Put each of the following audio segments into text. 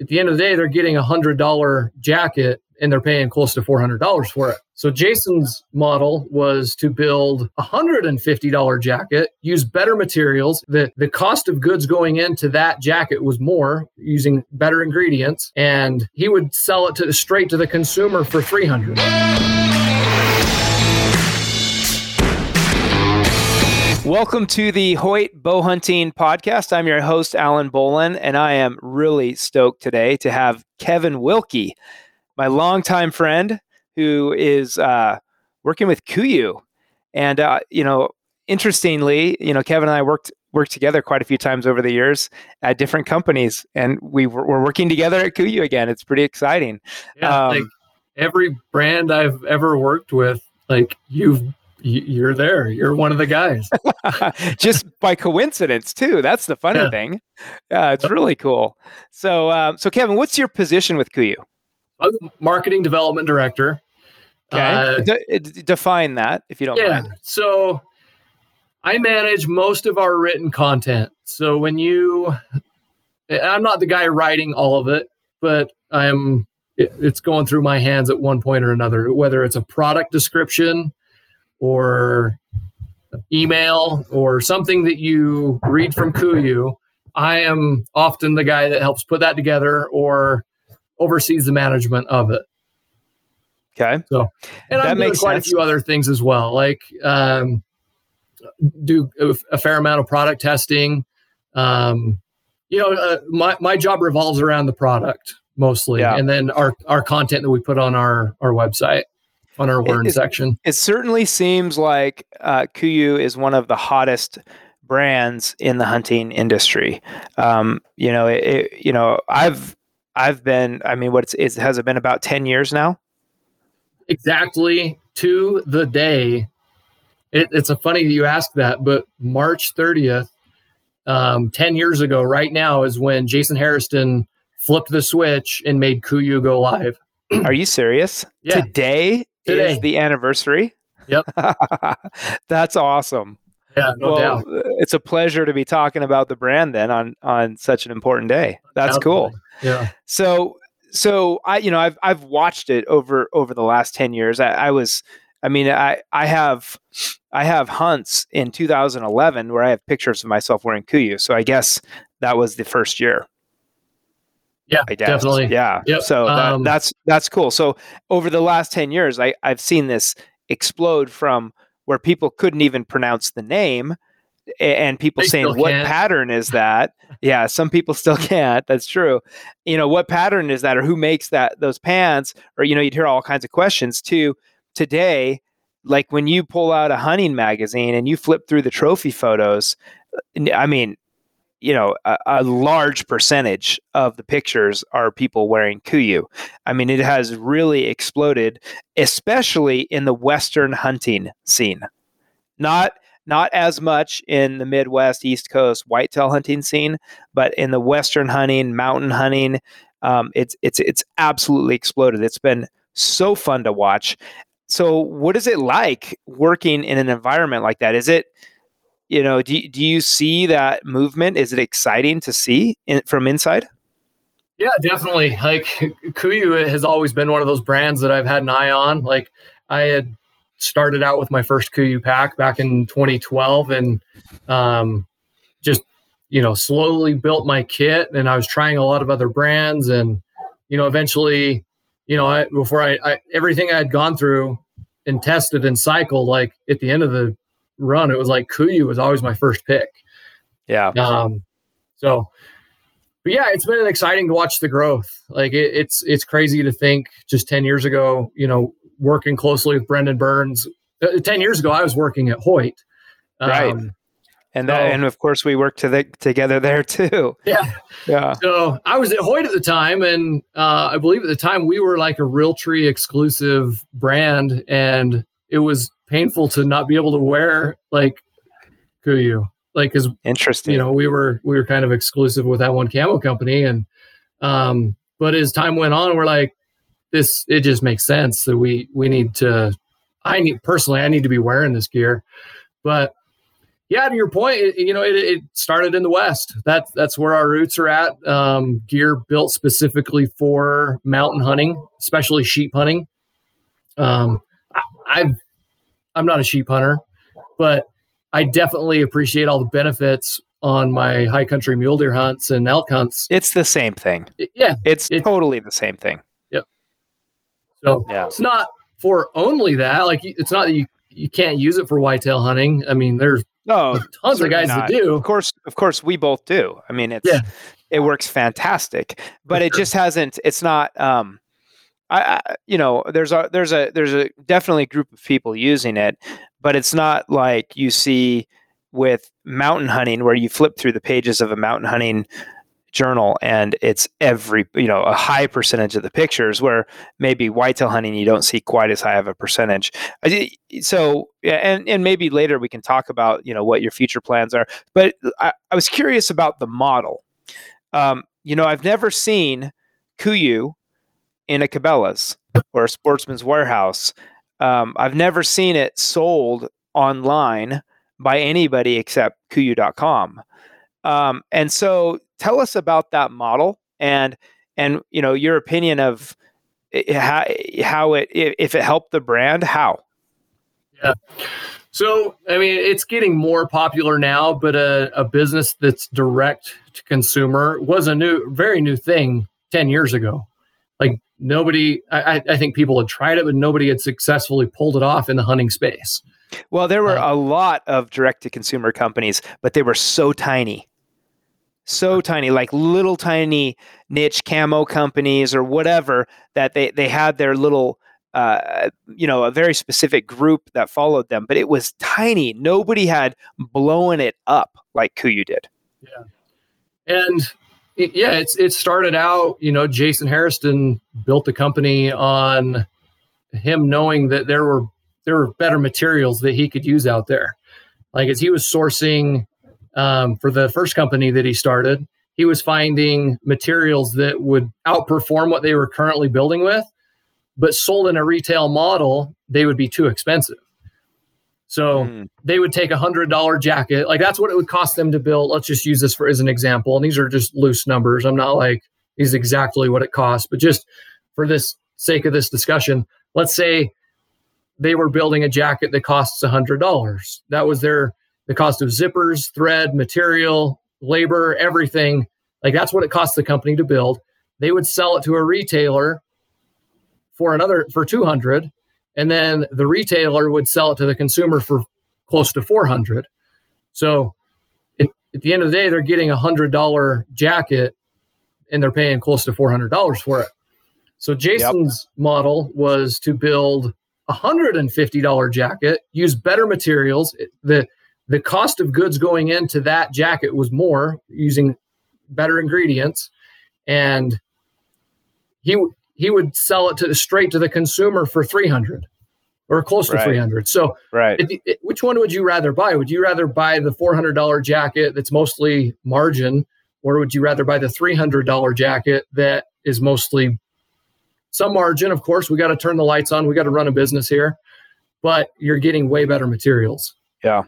at the end of the day, they're getting $100 jacket and they're paying close to $400 for it. So Jason's model was to build a $150 jacket, use better materials. The cost of goods going into that jacket was more, using better ingredients, and he would sell it straight to the consumer for $300. Welcome to the Hoyt Bowhunting Podcast. I'm your host, Alan Bolin, and I am really stoked today to have Kevin Wilkie, my longtime friend who is working with KUIU. And, interestingly, Kevin and I worked together quite a few times over the years at different companies, and we're working together at KUIU again. It's pretty exciting. Yeah, every brand I've ever worked with, you're there. You're one of the guys. Just by coincidence, too. That's the funny thing. It's really cool. So Kevin, what's your position with KUIU? I'm the marketing development director. Okay. Define that, if you don't mind. So I manage most of our written content. So I'm not the guy writing all of it, but it's going through my hands at one point or another, whether it's a product description or email or something that you read from KUIU. I am often the guy that helps put that together or oversees the management of it. Okay. So, and I'm doing quite a few other things as well, like do a fair amount of product testing. My job revolves around the product mostly, and then our content that we put on our website, on our Learn section. It certainly seems like KUIU is one of the hottest brands in the hunting industry. Has it been about 10 years now? Exactly to the day. It's funny that you ask that, but March 30th, 10 years ago, right now is when Jason Harrison flipped the switch and made KUIU go live. Are you serious? Yeah. Today is the anniversary. Yep. That's awesome. Yeah, no doubt. It's a pleasure to be talking about the brand then on such an important day. That's cool. Yeah. So I, I've watched it over the last 10 years. I have hunts in 2011 where I have pictures of myself wearing KUIU. So I guess that was the first year. Yeah, definitely. Yeah. Yep. So that's cool. So over the last 10 years, I've seen this explode from where people couldn't even pronounce the name and people saying, what pattern is that? Yeah, some people still can't. That's true. What pattern is that, or who makes those pants? Or, you'd hear all kinds of questions to today. Like when you pull out a hunting magazine and you flip through the trophy photos, a large percentage of the pictures are people wearing KUIU. It has really exploded, especially in the Western hunting scene. Not as much in the Midwest, East Coast whitetail hunting scene, but in the Western hunting, mountain hunting, it's absolutely exploded. It's been so fun to watch. So, what is it like working in an environment like that? Is it do you see that movement? Is it exciting to see from inside? Yeah, definitely. Like KUIU has always been one of those brands that I've had an eye on. Like I had started out with my first KUIU pack back in 2012 and slowly built my kit, and I was trying a lot of other brands, and eventually, everything I had gone through and tested and cycled, like at the end of the run, it was like KUIU was always my first pick. Yeah. It's been exciting to watch the growth. Like it's crazy to think just 10 years ago, working closely with Brendan Burns, 10 years ago, I was working at Hoyt. Right. And of course we worked together there too. Yeah. Yeah. So I was at Hoyt at the time. And I believe at the time we were like a Realtree exclusive brand, and it was painful to not be able to wear like KUIU, like, because interesting, we were kind of exclusive with that one camo company, and but as time went on, we're like, it just makes sense that we need to be wearing this gear. But yeah, to your point, it started in the West. That's where our roots are at. Gear built specifically for mountain hunting, especially sheep hunting. I'm not a sheep hunter, but I definitely appreciate all the benefits on my high country mule deer hunts and elk hunts. It's the same thing. Yeah. It's totally the same thing. Yep. So yeah. It's not for only that. Like, it's not that you can't use it for whitetail hunting. I mean, there's tons of guys that do. Of course we both do. I mean, it works fantastic, but it just hasn't, it's not, there's a definitely group of people using it, but it's not like you see with mountain hunting where you flip through the pages of a mountain hunting journal and it's a high percentage of the pictures, where maybe whitetail hunting, you don't see quite as high of a percentage. So, and maybe later we can talk about, what your future plans are, but I was curious about the model. I've never seen KUIU in a Cabela's or a Sportsman's Warehouse. I've never seen it sold online by anybody except KUIU.com. And so tell us about that model and your opinion of how it, if it helped the brand, how? Yeah. So, I mean, it's getting more popular now, but a business that's direct to consumer was a very new thing 10 years ago. Like nobody, I think people had tried it, but nobody had successfully pulled it off in the hunting space. Well, there were a lot of direct-to-consumer companies, but they were so tiny, like little tiny niche camo companies or whatever, that they had their little, a very specific group that followed them, but it was tiny. Nobody had blown it up like KUIU did. Yeah, and it started out, Jason Harrison built the company on him knowing that there were better materials that he could use out there. Like as he was sourcing for the first company that he started, he was finding materials that would outperform what they were currently building with, but sold in a retail model, they would be too expensive. So they would take $100 jacket. Like that's what it would cost them to build. Let's just use this as an example. And these are just loose numbers. I'm not like these exactly what it costs, but just for this sake of this discussion, let's say they were building a jacket that costs $100. That was the cost of zippers, thread, material, labor, everything. Like that's what it costs the company to build. They would sell it to a retailer for $200, and then the retailer would sell it to the consumer for close to $400. So at the end of the day, they're getting $100 jacket and they're paying close to $400 for it. So Jason's model was to build $150 jacket, use better materials. The cost of goods going into that jacket was more, using better ingredients, and he would sell it straight to the consumer for $300 or close to $300. So, which one would you rather buy? Would you rather buy the $400 jacket that's mostly margin, or would you rather buy the $300 jacket that is mostly some margin? Of course, we got to turn the lights on. We got to run a business here, but you're getting way better materials. Yeah.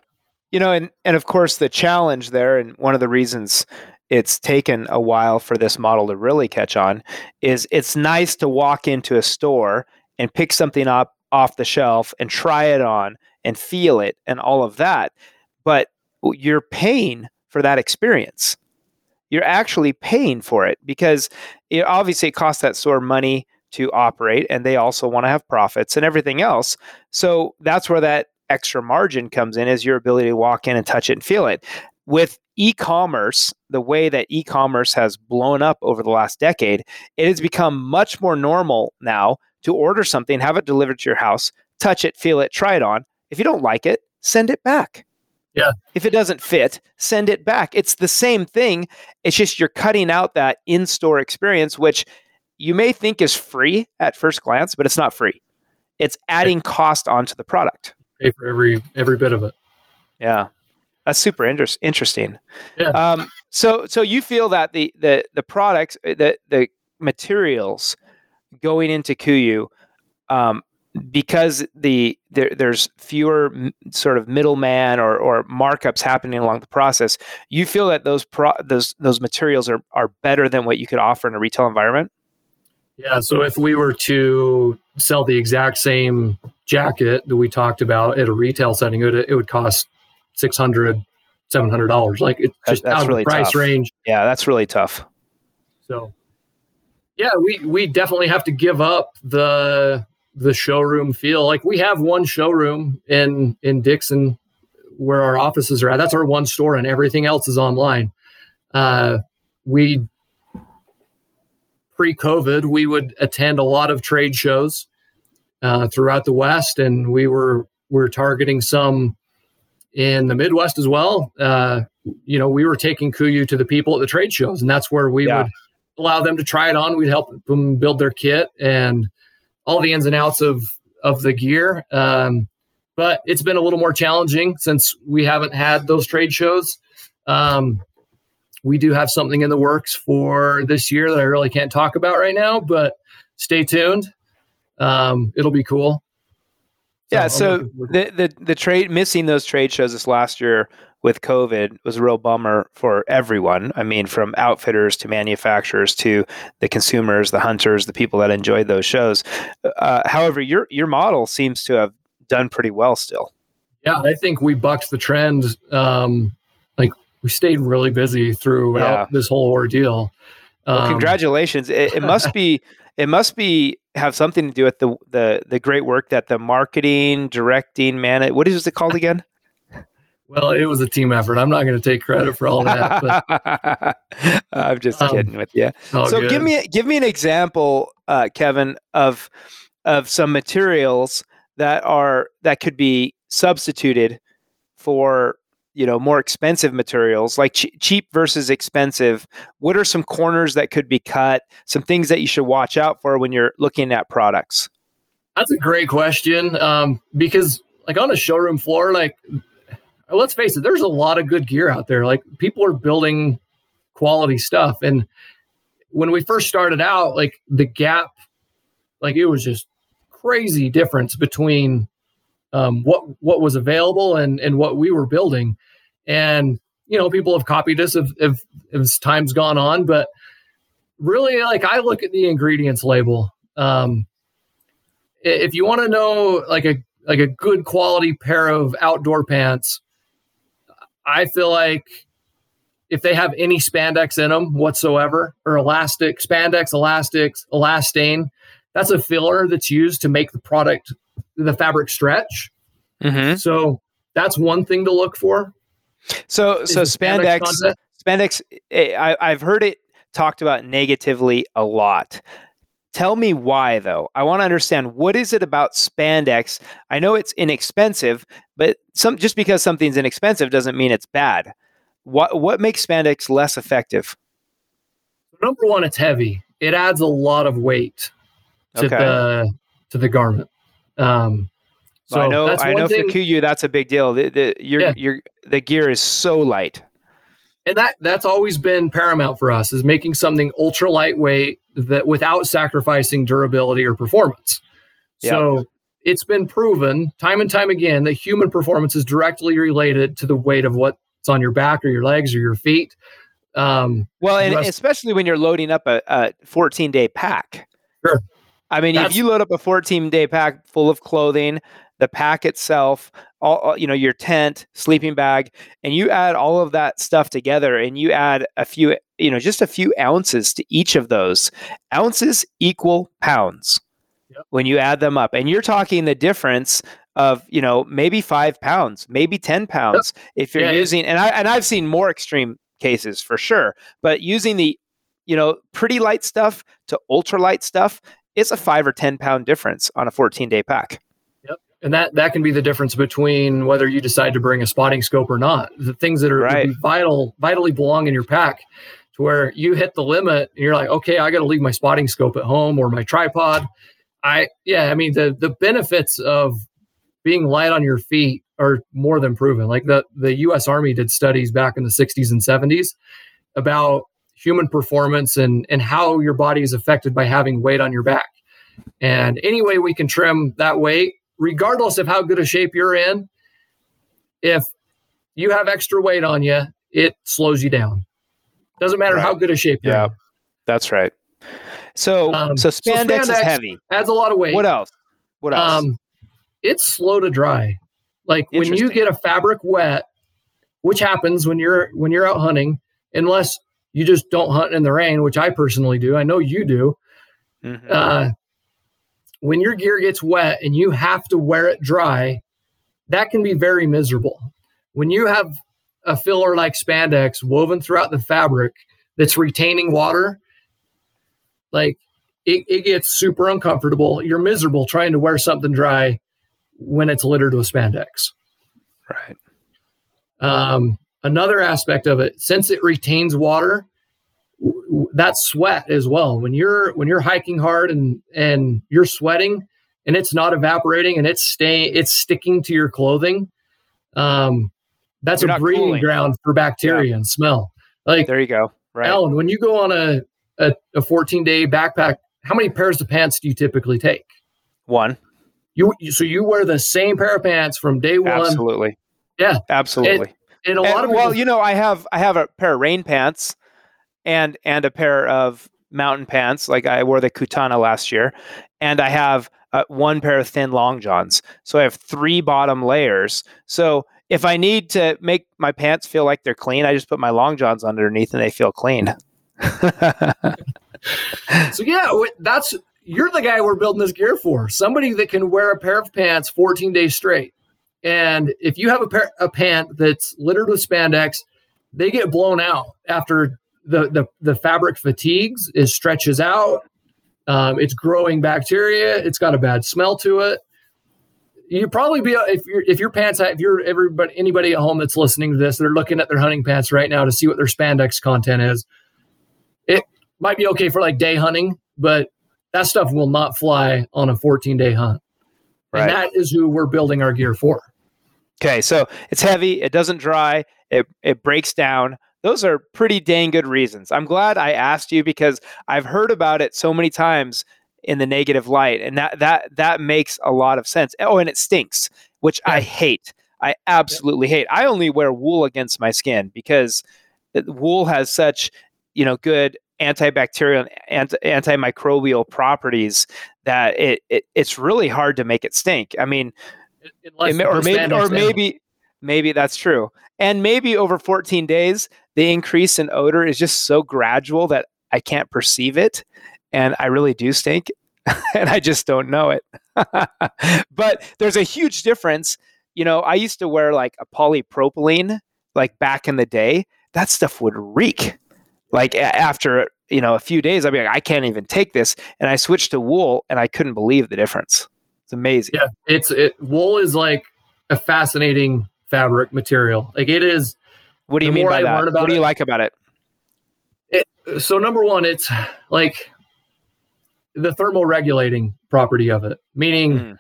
And of course the challenge there, and one of the reasons it's taken a while for this model to really catch on, is it's nice to walk into a store and pick something up off the shelf and try it on and feel it and all of that. But you're paying for that experience. You're actually paying for it because obviously it costs that store money to operate, and they also want to have profits and everything else. So that's where that extra margin comes in, is your ability to walk in and touch it and feel it. With e-commerce, the way that e-commerce has blown up over the last decade, it has become much more normal now to order something, have it delivered to your house, touch it, feel it, try it on. If you don't like it, send it back. Yeah. If it doesn't fit, send it back. It's the same thing. It's just you're cutting out that in-store experience, which you may think is free at first glance, but it's not free. It's adding cost onto the product. Pay for every bit of it. Yeah. That's super interesting. Yeah. So you feel that the products, the materials going into KUIU because there's fewer sort of middleman or markups happening along the process, you feel that those materials are better than what you could offer in a retail environment? Yeah. So if we were to sell the exact same jacket that we talked about at a retail setting, it would cost $600, $700. Like it's just out of the price range. Yeah. That's really tough. So yeah, we definitely have to give up the showroom feel. Like we have one showroom in Dixon where our offices are at. That's our one store and everything else is online. We pre-COVID, we would attend a lot of trade shows throughout the West, and we were targeting some in the Midwest as well. We were taking KUIU to the people at the trade shows, and that's where we would allow them to try it on. We'd help them build their kit and all the ins and outs of the gear. But it's been a little more challenging since we haven't had those trade shows. We do have something in the works for this year that I really can't talk about right now, but stay tuned. It'll be cool. Yeah. So the trade, missing those trade shows this last year with COVID was a real bummer for everyone. I mean, from outfitters to manufacturers to the consumers, the hunters, the people that enjoyed those shows. However, your model seems to have done pretty well still. Yeah. I think we bucked the trend. We stayed really busy throughout this whole ordeal. Well, congratulations! It must be. It must be have something to do with the great work that the marketing, directing, what is it called again? Well, it was a team effort. I'm not going to take credit for all that. But, I'm just kidding with you. So good. give me an example, Kevin, of some materials that could be substituted for, more expensive materials, like cheap versus expensive. What are some corners that could be cut? Some things that you should watch out for when you're looking at products? That's a great question. Because on a showroom floor, let's face it, there's a lot of good gear out there. Like people are building quality stuff. And when we first started out, the gap, it was just crazy difference between what was available and what we were building. And, people have copied us as time's gone on, but really I look at the ingredients label. If you want to know a good quality pair of outdoor pants, I feel like if they have any spandex in them whatsoever, or elastic, spandex, elastics, elastane, that's a filler that's used to make the product, the fabric stretch. Mm-hmm. So that's one thing to look for. So spandex, I've heard it talked about negatively a lot. Tell me why, though. I want to understand, what is it about spandex? I know it's inexpensive, but just because something's inexpensive doesn't mean it's bad. What makes spandex less effective? Number one, it's heavy. It adds a lot of weight to the garment. So I know for KUIU, that's a big deal. The gear is so light. And that's always been paramount for us, is making something ultra lightweight that without sacrificing durability or performance. Yeah. So it's been proven time and time again that human performance is directly related to the weight of what's on your back or your legs or your feet. Especially when you're loading up a 14-day pack. Sure. I mean, if you load up a 14-day pack full of clothing, the pack itself, all your tent, sleeping bag, and you add all of that stuff together, and you add a few, just a few ounces to each of those. Ounces equal pounds when you add them up, and you're talking the difference of maybe 5 pounds, maybe 10 pounds if you're using. And I've seen more extreme cases for sure, but using the pretty light stuff to ultra light stuff, it's a 5 or 10 pound difference on a 14-day pack. Yep, and that can be the difference between whether you decide to bring a spotting scope or not. The things that are vitally belong in your pack, to where you hit the limit and you're like, okay, I got to leave my spotting scope at home or my tripod. The benefits of being light on your feet are more than proven. Like the U.S. Army did studies back in the 60s and 70s about human performance and how your body is affected by having weight on your back. And any way we can trim that weight, regardless of how good a shape you're in, if you have extra weight on you, it slows you down. Doesn't matter how good a shape you're in. That's right. So spandex is heavy. Adds a lot of weight. What else? It's slow to dry. Like when you get a fabric wet, which happens when you're out hunting, unless you just don't hunt in the rain, which I personally do. I know you do. Mm-hmm. When your gear gets wet and you have to wear it dry, that can be very miserable. When you have a filler like spandex woven throughout the fabric that's retaining water, like it gets super uncomfortable. You're miserable trying to wear something dry when it's littered with spandex. Right. Another aspect of it, since it retains water, that sweat as well. When you're hiking hard and you're sweating and it's not evaporating and it's sticking to your clothing, that's a breeding ground for bacteria and smell. Like there you go. Right. Alan, when you go on a 14-day backpack, how many pairs of pants do you typically take? One. So you wear the same pair of pants from day one. Absolutely. Yeah. Absolutely. I have a pair of rain pants and a pair of mountain pants. Like I wore the Kutana last year, and I have one pair of thin long johns. So I have three bottom layers. So if I need to make my pants feel like they're clean, I just put my long johns underneath and they feel clean. So yeah, you're the guy we're building this gear for. Somebody that can wear a pair of pants 14 days straight. And if you have a pant that's littered with spandex, they get blown out after the fabric fatigues. It stretches out. It's growing bacteria. It's got a bad smell to it. You probably be if anybody at home that's listening to this, they're looking at their hunting pants right now to see what their spandex content is. It might be okay for like day hunting, but that stuff will not fly on a 14-day hunt. Right. And that is who we're building our gear for. Okay, so it's heavy. It doesn't dry. It breaks down. Those are pretty dang good reasons. I'm glad I asked you because I've heard about it so many times in the negative light, and that makes a lot of sense. Oh, and it stinks, which I hate. I absolutely hate. I only wear wool against my skin because wool has such good antibacterial and antimicrobial properties that it's really hard to make it stink. I mean, maybe that's true. And maybe over 14 days, the increase in odor is just so gradual that I can't perceive it. And I really do stink and I just don't know it. But there's a huge difference. I used to wear like a polypropylene, like back in the day, that stuff would reek. Like after, a few days, I'd be like, I can't even take this. And I switched to wool and I couldn't believe the difference. It's amazing. Yeah. Wool is like a fascinating fabric material. Like it is. What do you mean by that? What do you like about it? So number one, it's like the thermal regulating property of it. Meaning,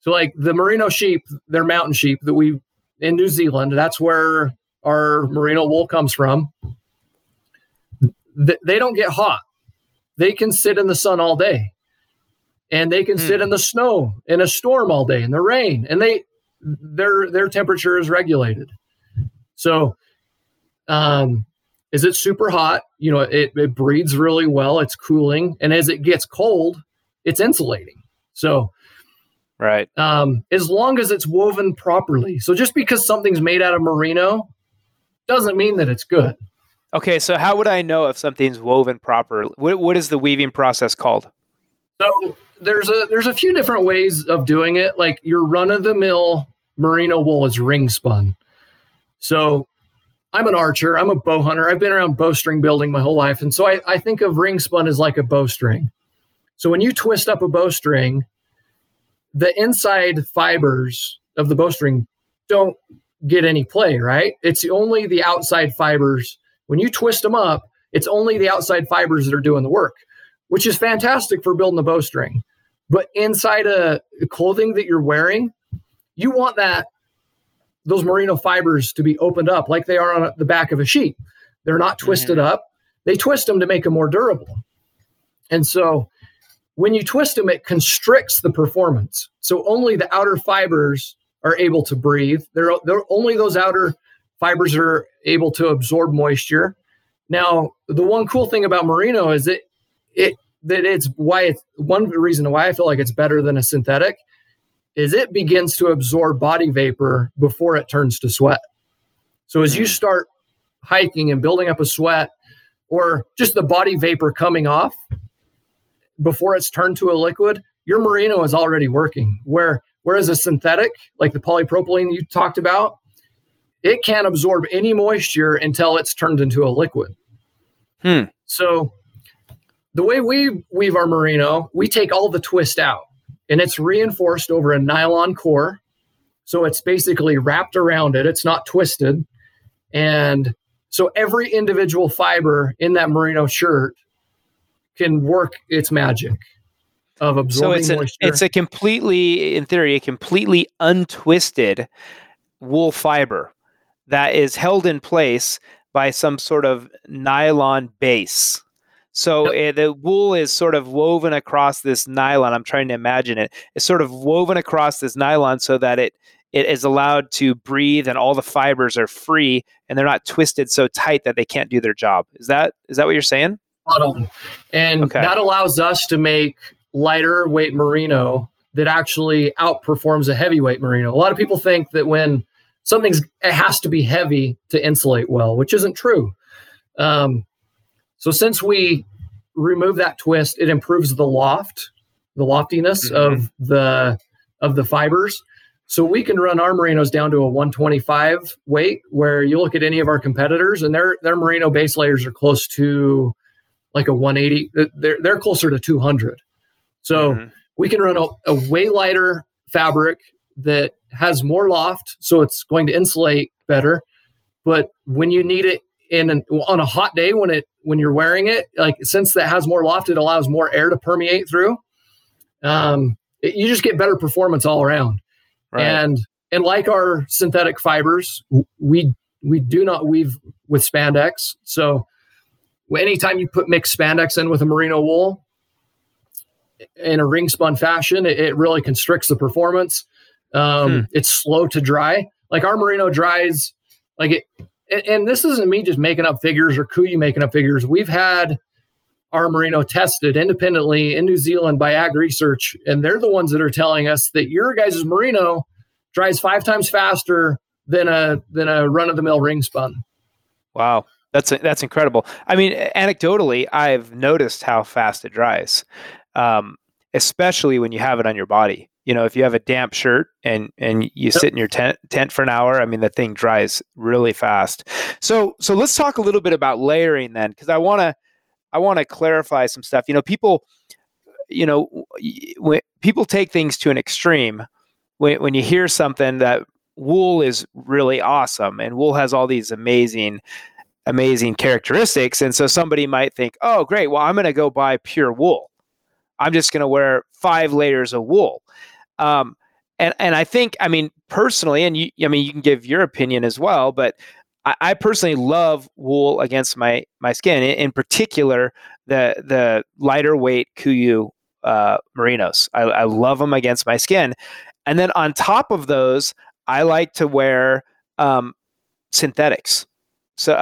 so like the merino sheep, they're mountain sheep that we in New Zealand, that's where our merino wool comes from. They don't get hot. They can sit in the sun all day, and they can sit in the snow in a storm all day in the rain, and their temperature is regulated. So, is it super hot? It breathes really well. It's cooling, and as it gets cold, it's insulating. So, right. As long as it's woven properly. So just because something's made out of merino doesn't mean that it's good. Okay, so how would I know if something's woven properly? What is the weaving process called? So there's a few different ways of doing it. Like your run-of-the-mill merino wool is ring spun. So I'm an archer. I'm a bow hunter. I've been around bowstring building my whole life. And so I think of ring spun as like a bowstring. So when you twist up a bowstring, the inside fibers of the bowstring don't get any play, right? It's only the outside fibers. When you twist them up, it's only the outside fibers that are doing the work, which is fantastic for building a bowstring. But inside clothing that you're wearing, you want those merino fibers to be opened up like they are on the back of a sheep. They're not twisted up. They twist them to make them more durable. And so When you twist them, it constricts the performance. So only the outer fibers are able to breathe. They're only those outer fibers are able to absorb moisture. Now, the one cool thing about merino is one reason why I feel like it's better than a synthetic is it begins to absorb body vapor before it turns to sweat. So as you start hiking and building up a sweat or just the body vapor coming off before it's turned to a liquid, your merino is already working. Whereas a synthetic, like the polypropylene you talked about, it can't absorb any moisture until it's turned into a liquid. So the way we weave our merino, we take all the twist out and it's reinforced over a nylon core. So it's basically wrapped around it. It's not twisted. And so every individual fiber in that merino shirt can work its magic of absorbing moisture. It's a completely, in theory, a completely untwisted wool fiber that is held in place by some sort of nylon base. So the wool is sort of woven across this nylon. I'm trying to imagine it. It's sort of woven across this nylon so that it is allowed to breathe and all the fibers are free and they're not twisted so tight that they can't do their job. Is that what you're saying? And that allows us to make lighter weight merino that actually outperforms a heavyweight merino. A lot of people think that when it has to be heavy to insulate well, which isn't true. So since we remove that twist, it improves the loftiness of the fibers. So we can run our merinos down to a 125 weight, where you look at any of our competitors and their merino base layers are close to like a 180. They're closer to 200. So we can run a way lighter fabric that has more loft, so it's going to insulate better. But when you need it on a hot day, when you're wearing it, like since that has more loft, it allows more air to permeate through. You just get better performance all around. Right. And like our synthetic fibers, we do not weave with spandex. So anytime you mix spandex in with a merino wool in a ring spun fashion, it really constricts the performance. It's slow to dry. Like our merino dries like it. And this isn't me just making up figures or KUIU making up figures. We've had our merino tested independently in New Zealand by Ag Research. And they're the ones that are telling us that your guys' merino dries 5 times faster than a run of the mill ring spun. Wow. That's incredible. I mean, anecdotally, I've noticed how fast it dries, especially when you have it on your body. You know, if you have a damp shirt and you sit in your tent for an hour, I mean, the thing dries really fast. So let's talk a little bit about layering then, because I want to clarify some stuff. You know, people take things to an extreme when you hear something that wool is really awesome and wool has all these amazing characteristics. And so somebody might think, oh, great. Well, I'm going to go buy pure wool. I'm just going to wear 5 layers of wool. And I think, I mean, personally, and you can give your opinion as well, but I personally love wool against my skin, in particular, the lighter weight KUIU merinos. I love them against my skin. And then on top of those, I like to wear synthetics. So,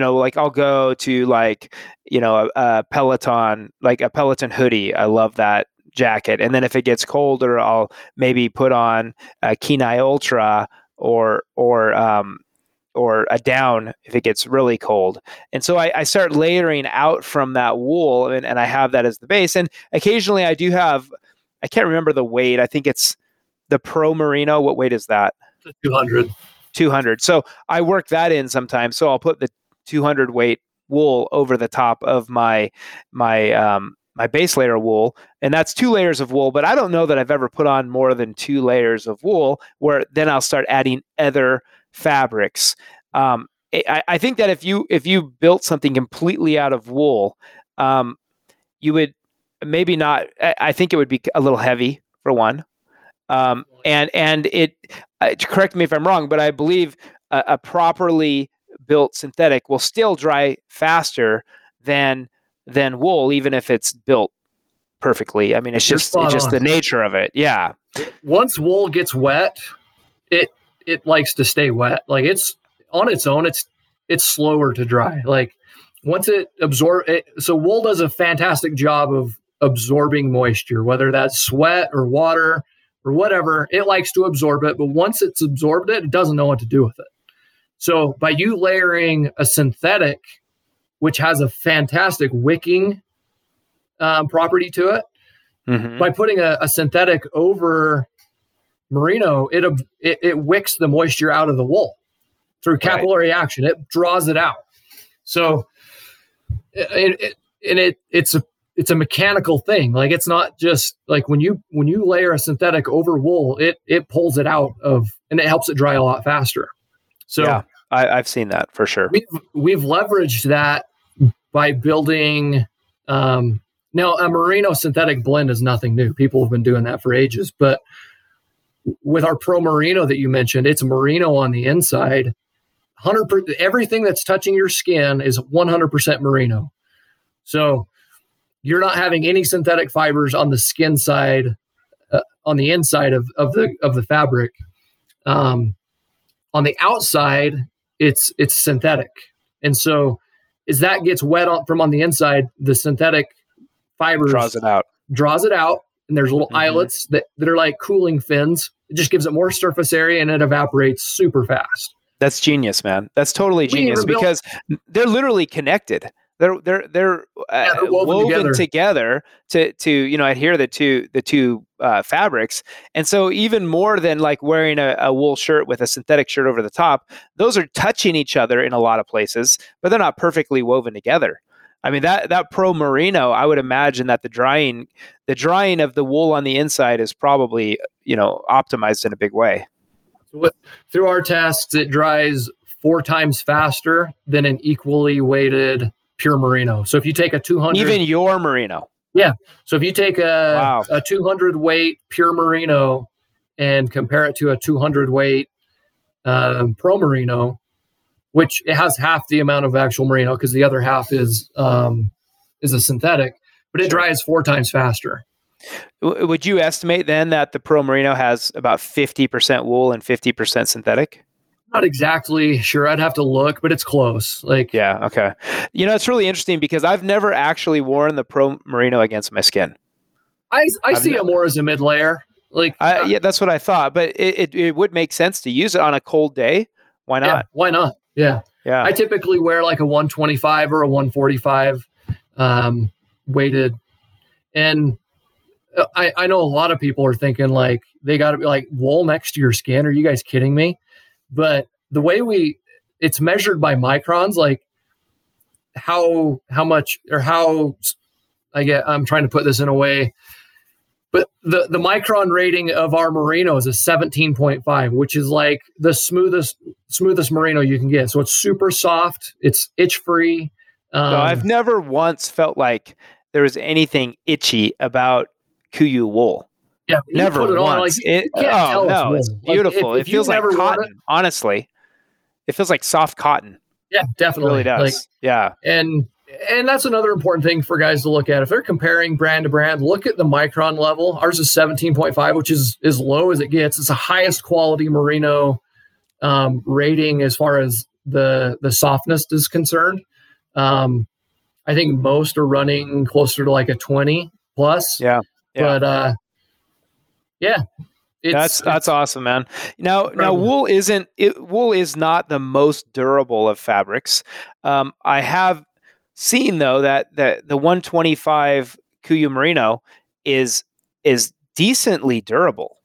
like I'll go to a Peloton, like a Peloton hoodie. I love that jacket. And then if it gets colder, I'll maybe put on a Kenai Ultra or a down if it gets really cold. And so I start layering out from that wool and I have that as the base. And occasionally I do have, I can't remember the weight. I think it's the Pro Merino. What weight is that? 200. 200. So I work that in sometimes. So I'll put the 200 weight wool over the top of my base layer of wool, and that's 2 layers of wool. But I don't know that I've ever put on more than 2 layers of wool, where then I'll start adding other fabrics. I think that if you built something completely out of wool, you would maybe not. I think it would be a little heavy for one. Correct me if I'm wrong, but I believe a properly built synthetic will still dry faster than wool, even if it's built perfectly. I mean, it's just the nature of it. Yeah. Once wool gets wet, it likes to stay wet. Like, it's on its own. It's slower to dry. Like, once it absorbs it. So wool does a fantastic job of absorbing moisture, whether that's sweat or water or whatever. It likes to absorb it, but once it's absorbed it, it doesn't know what to do with it. So by you layering a synthetic, which has a fantastic wicking property to it, mm-hmm. by putting a synthetic over merino, it wicks the moisture out of the wool through capillary action. It draws it out. So it's a mechanical thing. Like, it's not just like when you layer a synthetic over wool, it pulls it out of, and it helps it dry a lot faster. So yeah, I've seen that for sure. We've leveraged that by building. Now, a merino synthetic blend is nothing new. People have been doing that for ages, but with our Pro Merino that you mentioned, it's merino on the inside. 100%, everything that's touching your skin is 100% merino. So you're not having any synthetic fibers on the skin side, on the inside of the fabric. On the outside, it's synthetic, and so as that gets wet from the inside, the synthetic fibers draws it out, and there's little mm-hmm. eyelets that are like cooling fins. It just gives it more surface area, and it evaporates super fast. That's genius, man. That's totally genius because they're literally connected. They're woven together to adhere the two fabrics. And so even more than like wearing a wool shirt with a synthetic shirt over the top, those are touching each other in a lot of places, but they're not perfectly woven together. I mean, that Pro Merino, I would imagine that the drying of the wool on the inside is probably optimized in a big way. Through our tests, it dries 4 times faster than an equally weighted pure merino. So if you take a 200, even your merino. Yeah. So if you take a 200 weight pure merino and compare it to a 200 weight Pro Merino, which it has half the amount of actual merino because the other half is a synthetic, but it dries 4 times faster. Would you estimate then that the Pro Merino has about 50% wool and 50% synthetic? Not exactly sure. I'd have to look, but it's close. Like, yeah. Okay. It's really interesting because I've never actually worn the Pro Merino against my skin. I see it more as a mid layer. Like, that's what I thought, but it would make sense to use it on a cold day. Why not? Yeah, why not? Yeah. Yeah. I typically wear like a 125 or a 145, weighted. And I know a lot of people are thinking like, they gotta be like wool next to your skin. Are you guys kidding me? But the way it's measured by microns, like how much or how I get, I'm trying to put this in a way, but the micron rating of our merino is a 17.5, which is like the smoothest merino you can get. So it's super soft. It's itch free. No, I've never once felt like there was anything itchy about KUIU wool. Yeah, never put it once. On, like, it, oh no, it's beautiful. Like, it feels like cotton. Honestly, it feels like soft cotton. Yeah, definitely. It really does. Like, yeah, and that's another important thing for guys to look at if they're comparing brand to brand. Look at the micron level. Ours is 17.5, which is as low as it gets. It's the highest quality merino rating as far as the softness is concerned. I think most are running closer to like a 20 plus. Yeah. But. Yeah. That's awesome, man. Now wool is not the most durable of fabrics. I have seen though that the 125 KUIU Merino is decently durable.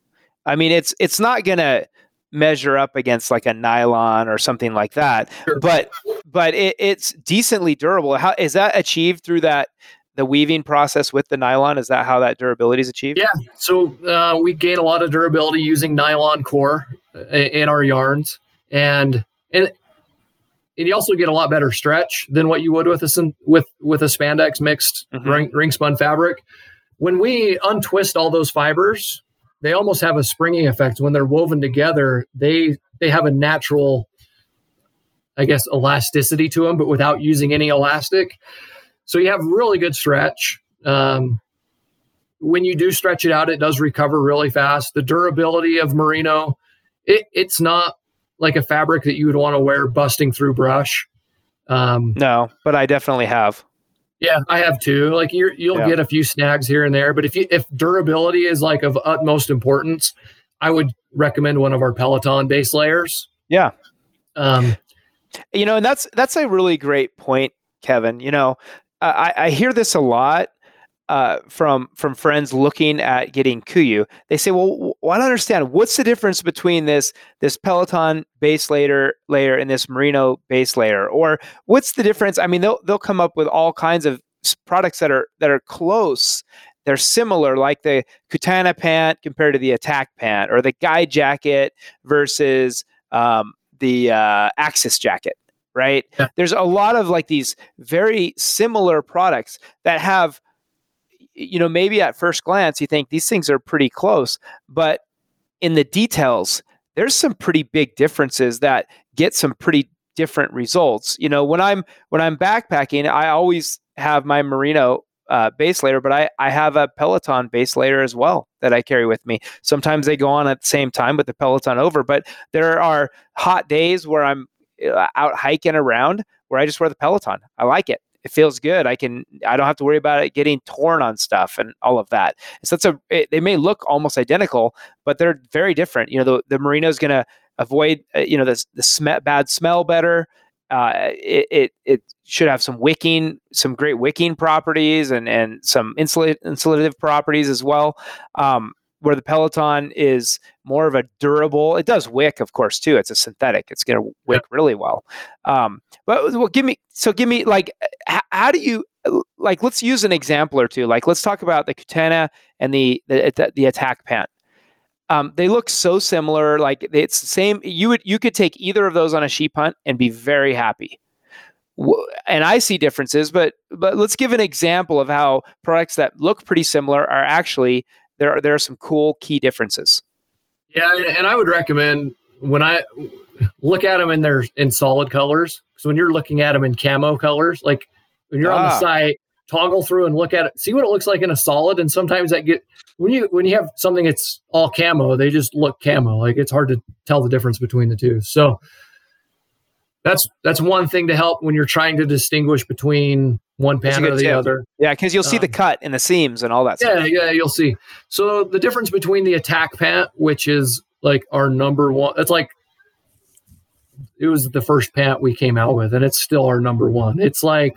I mean, it's not going to measure up against like a nylon or something like that, sure. but it's decently durable. How is that achieved through the weaving process with the nylon? Is that how that durability is achieved? Yeah. So we gain a lot of durability using nylon core in our yarns. And you also get a lot better stretch than what you would with a spandex mixed mm-hmm. ring spun fabric. When we untwist all those fibers, they almost have a springy effect. When they're woven together, they have a natural, I guess, elasticity to them, but without using any elastic. So you have really good stretch. when you do stretch it out, it does recover really fast. The durability of merino, it's not like a fabric that you would want to wear busting through brush. No, but I definitely have. Yeah, I have too. Like you'll get a few snags here and there, but if durability is like of utmost importance, I would recommend one of our Peloton base layers. Yeah. And that's a really great point, Kevin. I hear this a lot from friends looking at getting KUIU. They say, well, I don't understand. What's the difference between this Peloton base layer and this merino base layer? Or what's the difference? I mean, they'll come up with all kinds of products that are close. They're similar, like the Kutana pant compared to the Attack pant, or the Guide jacket versus the Axis jacket, right? Yeah. There's a lot of like these very similar products that have, maybe at first glance, you think these things are pretty close, but in the details, there's some pretty big differences that get some pretty different results. When I'm backpacking, I always have my merino base layer, but I have a Peloton base layer as well that I carry with me. Sometimes they go on at the same time with the Peloton over, but there are hot days where I'm out hiking around where I just wear the Peloton. I like it. It feels good. I don't have to worry about it getting torn on stuff and all of that. So they may look almost identical, but they're very different. The merino is going to avoid bad smell better. It should have some wicking, some great wicking properties, and some insulative properties as well. Where the Peloton is more of a durable, it does wick, of course, too. It's a synthetic; it's going to wick really well. Give me like, how do you like? Let's use an example or two. Like, let's talk about the Kutana and the Attack pant. They look so similar. Like it's the same. You could take either of those on a sheep hunt and be very happy. And I see differences, but let's give an example of how products that look pretty similar are actually there are some cool key differences. Yeah, and I would recommend when I look at them in solid colors. So when you're looking at them in camo colors, like when you're on the site, toggle through and look at it, see what it looks like in a solid. And sometimes that when you have something that's all camo, they just look camo. Like it's hard to tell the difference between the two. So that's one thing to help when you're trying to distinguish between one pant or the other. Yeah, because you'll see the cut and the seams and all that stuff. Yeah, you'll see. So the difference between the Attack pant, which is like our number one, it's like it was the first pant we came out with, and it's still our number one. It's like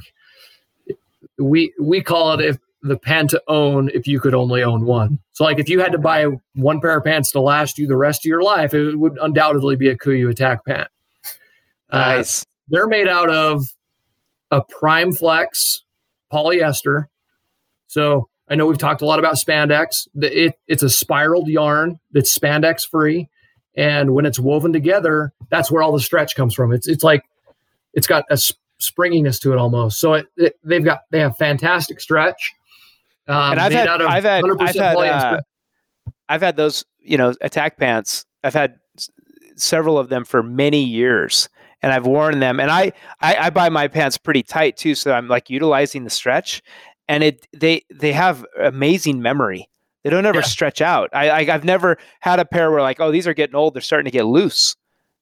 we call it if the pant to own if you could only own one. So like if you had to buy one pair of pants to last you the rest of your life, it would undoubtedly be a KUIU Attack pant. Nice. They're made out of a Prime Flex polyester. So I know we've talked a lot about spandex. It's a spiraled yarn that's spandex free. And when it's woven together, that's where all the stretch comes from. It's like it's got a springiness to it almost. So they have fantastic stretch. And I've had those, Attack pants. I've had several of them for many years, and I've worn them, and I buy my pants pretty tight too. So I'm like utilizing the stretch, and they have amazing memory. They don't ever stretch out. I've never had a pair where like, oh, these are getting old. They're starting to get loose.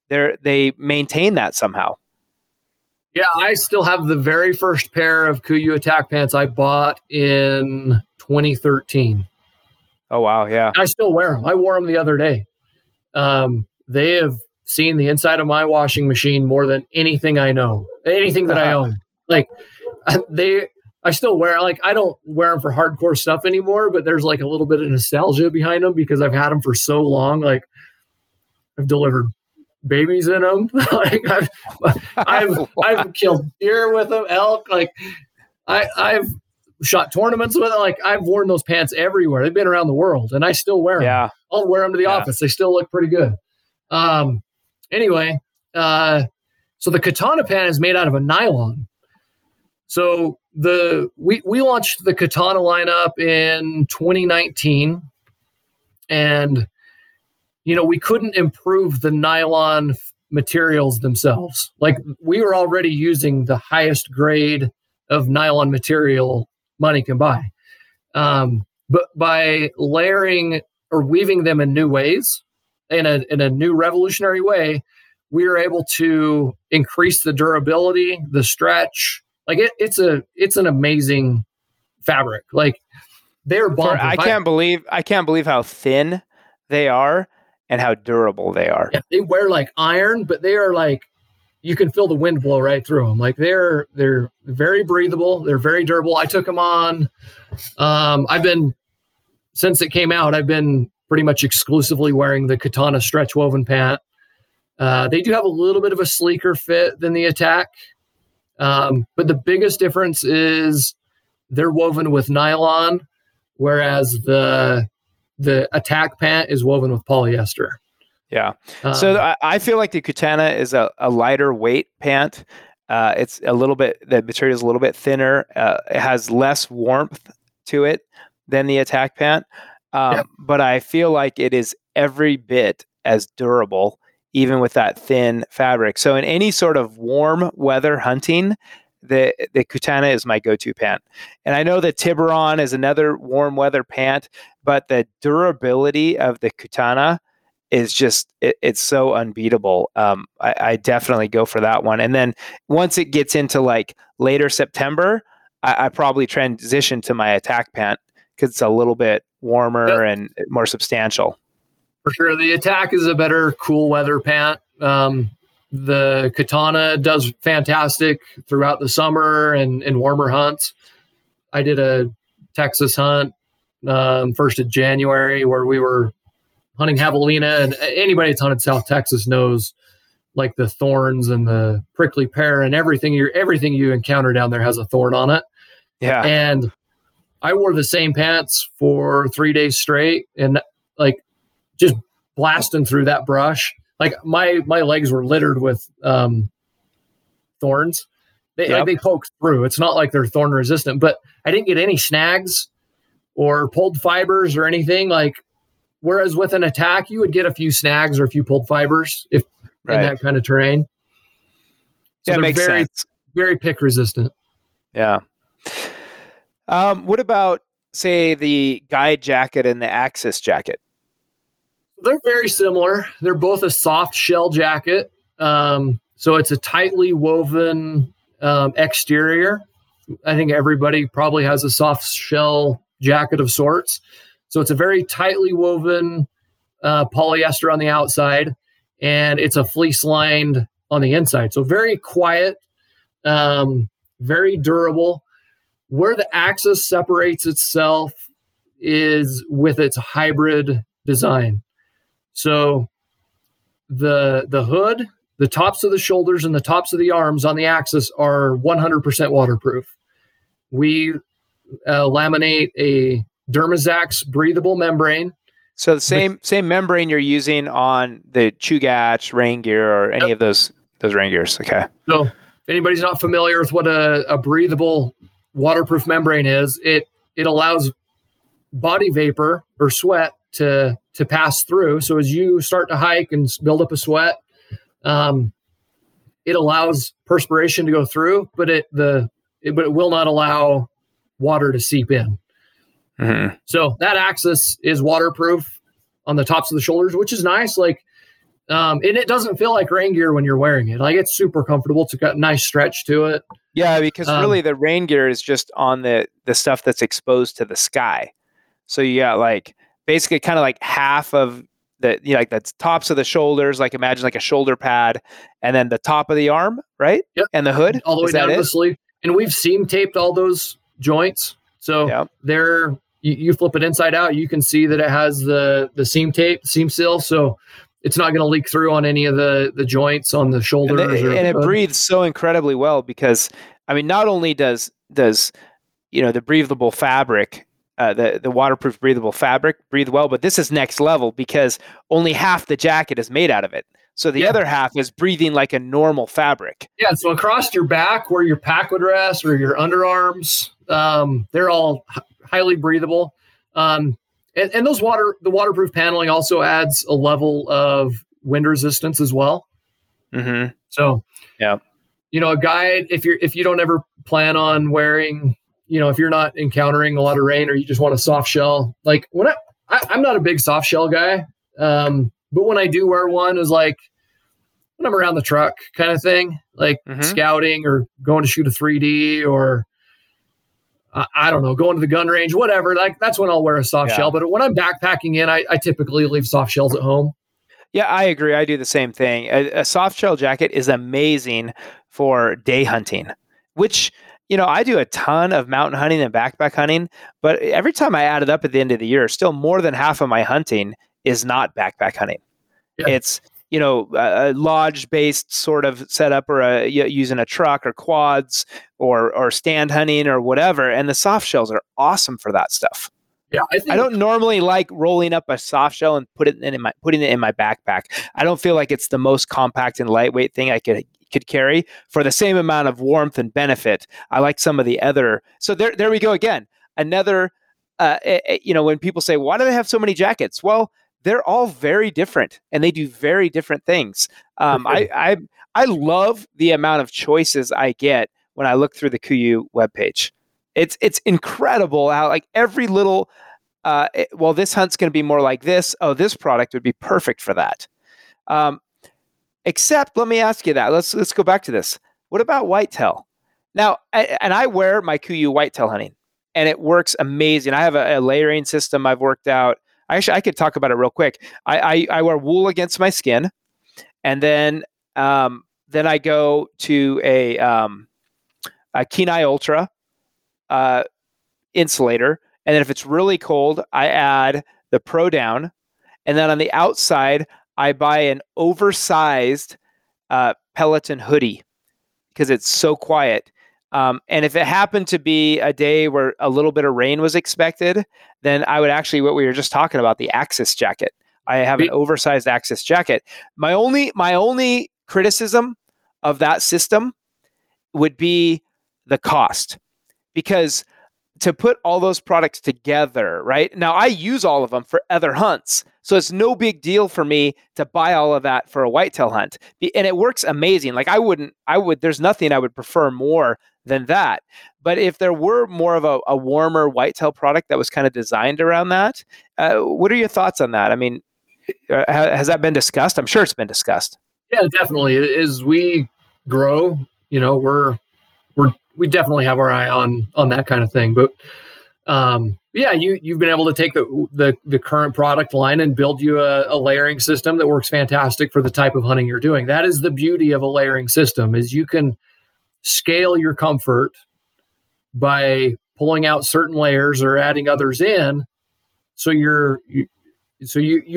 They maintain that somehow. Yeah, I still have the very first pair of KUIU Attack pants I bought in 2013. Oh, wow. Yeah. I still wear them. I wore them the other day. They have seen the inside of my washing machine more than anything I know, anything that I own. Like I still wear, like, I don't wear them for hardcore stuff anymore, but there's like a little bit of nostalgia behind them because I've had them for so long. Like I've delivered babies in them. Like I've killed deer with them, elk. Like I've shot tournaments with them. Like I've worn those pants everywhere. They've been around the world, and I still wear them. Yeah. I'll wear them to the office. They still look pretty good. So the Kutana pant is made out of a nylon. So we launched the Kutana lineup in 2019, and we couldn't improve the nylon materials themselves. Like we were already using the highest grade of nylon material money can buy. But by layering or weaving them in new ways, in a new revolutionary way, we are able to increase the durability, the stretch. Like it's an amazing fabric. Like they're bomb. I can't believe how thin they are and how durable they are. Yeah, they wear like iron, but they are like, you can feel the wind blow right through them. Like they're very breathable. They're very durable. I took them on. Since it came out, I've been pretty much exclusively wearing the Kutana stretch woven pant. They do have a little bit of a sleeker fit than the Attack. But the biggest difference is they're woven with nylon, whereas the Attack pant is woven with polyester. Yeah. So I feel like the Kutana is a lighter weight pant. It's a little bit, the material is a little bit thinner. It has less warmth to it than the Attack pant. But I feel like it is every bit as durable, even with that thin fabric. So in any sort of warm weather hunting, the Kutana is my go-to pant. And I know the Tiburon is another warm weather pant, but the durability of the Kutana is just, it's so unbeatable. I definitely go for that one. And then once it gets into like later September, I probably transition to my Attack pant because it's a little bit warmer and more substantial. For sure. The Attack is a better cool weather pant. The Kutana does fantastic throughout the summer and in warmer hunts. I did a Texas hunt 1st of January where we were hunting javelina, and anybody that's hunted South Texas knows like the thorns and the prickly pear and everything you encounter down there has a thorn on it. Yeah. And I wore the same pants for 3 days straight and like just blasting through that brush. Like my legs were littered with thorns. They poked through. It's not like they're thorn resistant, but I didn't get any snags or pulled fibers or anything like. Whereas with an Attack, you would get a few snags or a few pulled fibers in that kind of terrain. So yeah, makes sense. Very pick resistant. Yeah. What about, say, the Guide jacket and the Axis jacket? They're very similar. They're both a soft shell jacket. So it's a tightly woven exterior. I think everybody probably has a soft shell jacket of sorts. So it's a very tightly woven polyester on the outside, and it's a fleece lined on the inside. So very quiet, very durable. Where the Axis separates itself is with its hybrid design. So the hood, the tops of the shoulders, and the tops of the arms on the Axis are 100% waterproof. We laminate a Dermazax breathable membrane. So the same membrane you're using on the Chugach rain gear or any of those rain gears. Okay. So if anybody's not familiar with what a breathable waterproof membrane is, it allows body vapor or sweat to pass through. So as you start to hike and build up a sweat, it allows perspiration to go through, but it will not allow water to seep in. Mm-hmm. So that Axis is waterproof on the tops of the shoulders, which is nice. Like, and it doesn't feel like rain gear when you're wearing it. Like, it's super comfortable. It's got a nice stretch to it. Yeah, because really the rain gear is just on the stuff that's exposed to the sky. So you got like basically kind of like half of the, you know, like the tops of the shoulders, like imagine like a shoulder pad, and then the top of the arm, right? Yep. And the hood, all the way down to the sleeve. And we've seam taped all those joints, so they're. You flip it inside out, you can see that it has the seam tape, seam seal. So it's not going to leak through on any of the joints on the shoulders. And it breathes so incredibly well because, I mean, not only does you know the breathable fabric, the waterproof breathable fabric breathe well, but this is next level because only half the jacket is made out of it. So the other half is breathing like a normal fabric. Yeah, so across your back where your pack would rest or your underarms, they're all highly breathable. And the waterproof paneling also adds a level of wind resistance as well. Mm-hmm. So, you know, a Guide, if you don't ever plan on wearing you know, if you're not encountering a lot of rain or you just want a soft shell, like when I'm not a big soft shell guy. But when I do wear one is like when I'm around the truck kind of thing, like scouting or going to shoot a 3D or I don't know, going to the gun range, whatever. Like that's when I'll wear a soft shell. But when I'm backpacking in, I typically leave soft shells at home. Yeah, I agree. I do the same thing. A soft shell jacket is amazing for day hunting, which, you know, I do a ton of mountain hunting and backpack hunting, but every time I add it up at the end of the year, still more than half of my hunting is not backpack hunting. Yeah. It's, you know, a lodge-based sort of setup or using a truck or quads or stand hunting or whatever. And the soft shells are awesome for that stuff. Yeah, I don't normally like rolling up a soft shell and putting it in my backpack. I don't feel like it's the most compact and lightweight thing I could carry for the same amount of warmth and benefit. I like some of the other. So there we go again. Another, you know, when people say, why do they have so many jackets? Well, they're all very different and they do very different things. I love the amount of choices I get when I look through the KUIU webpage. It's incredible how like every little, well, this hunt's going to be more like this. Oh, this product would be perfect for that. Except, let me ask you that. Let's go back to this. What about whitetail? Now, I wear my KUIU whitetail hunting, and it works amazing. I have a layering system I've worked out. Actually, I could talk about it real quick. I wear wool against my skin, and then I go to a Kenai Ultra insulator, and then if it's really cold, I add the Pro Down, and then on the outside, I buy an oversized Peloton hoodie because it's so quiet. And if it happened to be a day where a little bit of rain was expected, then I would actually, what we were just talking about, the Axis jacket. I have an oversized Axis jacket. My only criticism of that system would be the cost, because to put all those products together, right? Now, I use all of them for other hunts, so it's no big deal for me to buy all of that for a whitetail hunt. And it works amazing. Like there's nothing I would prefer more than that. But if there were more of a warmer whitetail product that was kind of designed around that, what are your thoughts on that? I mean, has that been discussed? I'm sure it's been discussed. Yeah, definitely. As we grow, you know, we definitely have our eye on that kind of thing. But yeah, you've been able to take the current product line and build you a layering system that works fantastic for the type of hunting you're doing. That is the beauty of a layering system, is you can scale your comfort by pulling out certain layers or adding others in. So you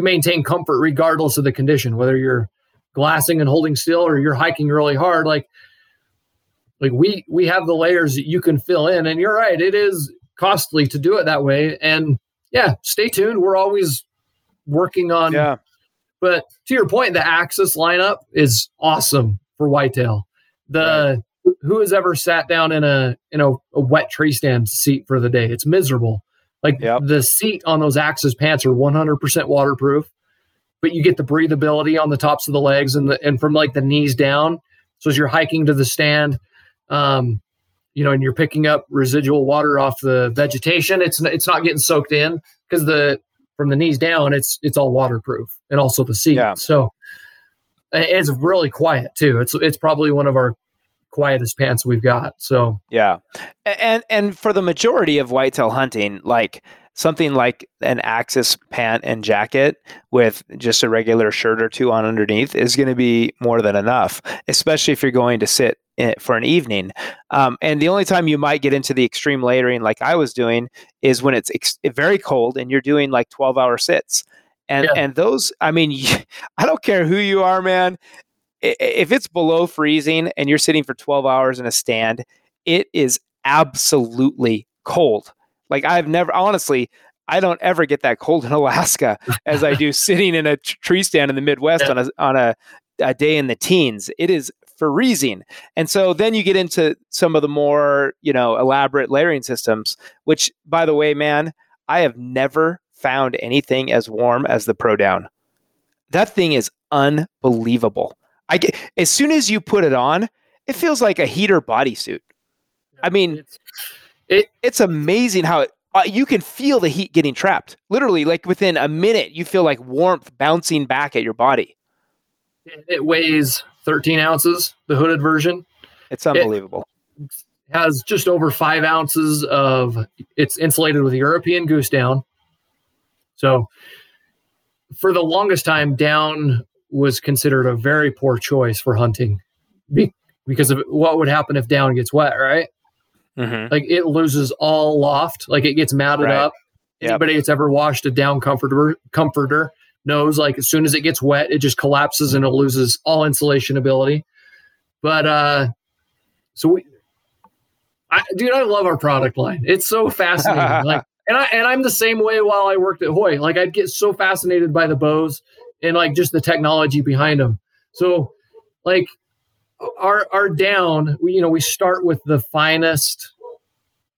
maintain comfort regardless of the condition, whether you're glassing and holding still or you're hiking really hard. Like we have the layers that you can fill in, and you're right. It is costly to do it that way. And yeah, stay tuned. We're always working on, but to your point, the Axis lineup is awesome for whitetail. Who has ever sat down in a wet tree stand seat for the day? It's miserable. Like the seat on those Axis pants are 100% waterproof, but you get the breathability on the tops of the legs and from like the knees down. So as you're hiking to the stand, you know, and you're picking up residual water off the vegetation, it's not getting soaked in because from the knees down, it's all waterproof, and also the seat. Yeah. So it's really quiet too. It's probably one of our quietest pants we've got. So yeah, and for the majority of whitetail hunting, like something like an Axis pant and jacket with just a regular shirt or two on underneath is going to be more than enough, especially if you're going to sit in it for an evening. And the only time you might get into the extreme layering like I was doing is when it's very cold and you're doing like 12-hour sits. And those, I mean, I don't care who you are, man. If it's below freezing and you're sitting for 12 hours in a stand, it is absolutely cold. Like I've never, honestly, I don't ever get that cold in Alaska as I do sitting in a tree stand in the Midwest on a day in the teens. It is freezing. And so then you get into some of the more, you know, elaborate layering systems, which, by the way, man, I have never found anything as warm as the Pro Down. That thing is unbelievable. As soon as you put it on, it feels like a heater bodysuit. I mean, It's amazing how it, you can feel the heat getting trapped. Literally, like within a minute, you feel like warmth bouncing back at your body. It weighs 13 ounces, the hooded version. It's unbelievable. It has just over 5 ounces of, it's insulated with European goose down. So for the longest time, down was considered a very poor choice for hunting because of what would happen if down gets wet, right? Mm-hmm. Like it loses all loft, like it gets matted up. Yep. Anybody that's ever washed a down comforter knows, like as soon as it gets wet, it just collapses and it loses all insulation ability. But I love our product line. It's so fascinating. Like, and I'm the same way while I worked at Hoyt. Like I'd get so fascinated by the bows and like just the technology behind them. So like. Our down, we start with the finest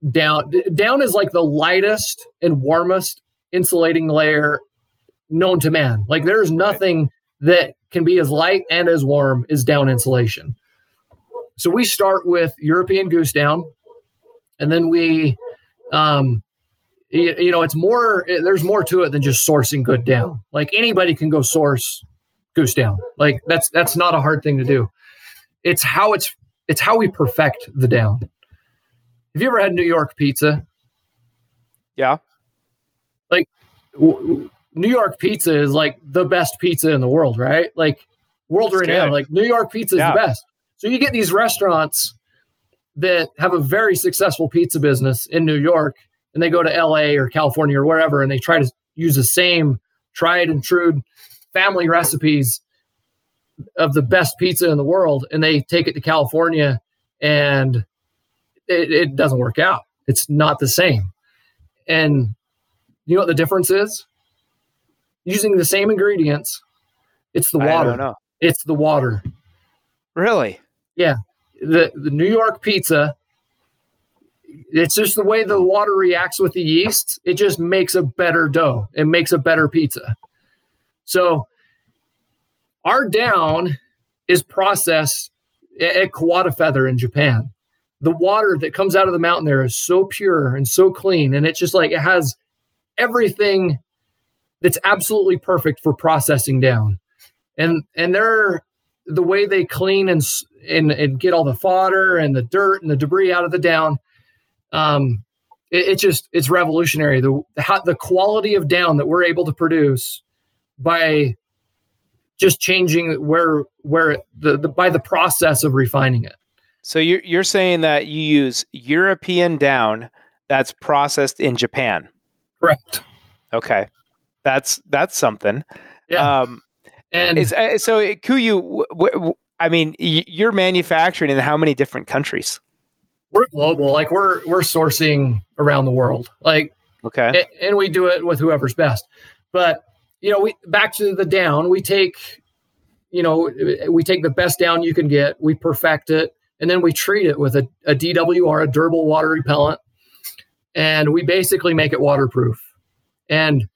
down. Down is like the lightest and warmest insulating layer known to man. Like there's nothing that can be as light and as warm as down insulation. So we start with European goose down, and then we, it's more. There's more to it than just sourcing good down. Like anybody can go source goose down. Like that's not a hard thing to do. It's how we perfect the down. Have you ever had New York pizza? Yeah. Like New York pizza is like the best pizza in the world, right? Like world renowned. Like New York pizza is the best. So you get these restaurants that have a very successful pizza business in New York, and they go to LA or California or wherever, and they try to use the same tried and true family recipes of the best pizza in the world, and they take it to California and it doesn't work out. It's not the same. And you know what the difference is? Using the same ingredients, it's the water. I don't know. It's the water. Really? Yeah. The New York pizza, it's just the way the water reacts with the yeast. It just makes a better dough. It makes a better pizza. So our down is processed at Kawata Feather in Japan. The water that comes out of the mountain there is so pure and so clean, and it's just like it has everything that's absolutely perfect for processing down. And they're the way they clean and get all the fodder and the dirt and the debris out of the down. It's revolutionary. The quality of down that we're able to produce by just changing by the process of refining it. So you're saying that you use European down that's processed in Japan. Correct. Okay, that's something. Yeah. So KUIU, you're manufacturing in how many different countries? We're global. Like we're sourcing around the world. Like okay, and we do it with whoever's best, but. We back to the down, we take the best down you can get, we perfect it, and then we treat it with a DWR, a durable water repellent, and we basically make it waterproof. And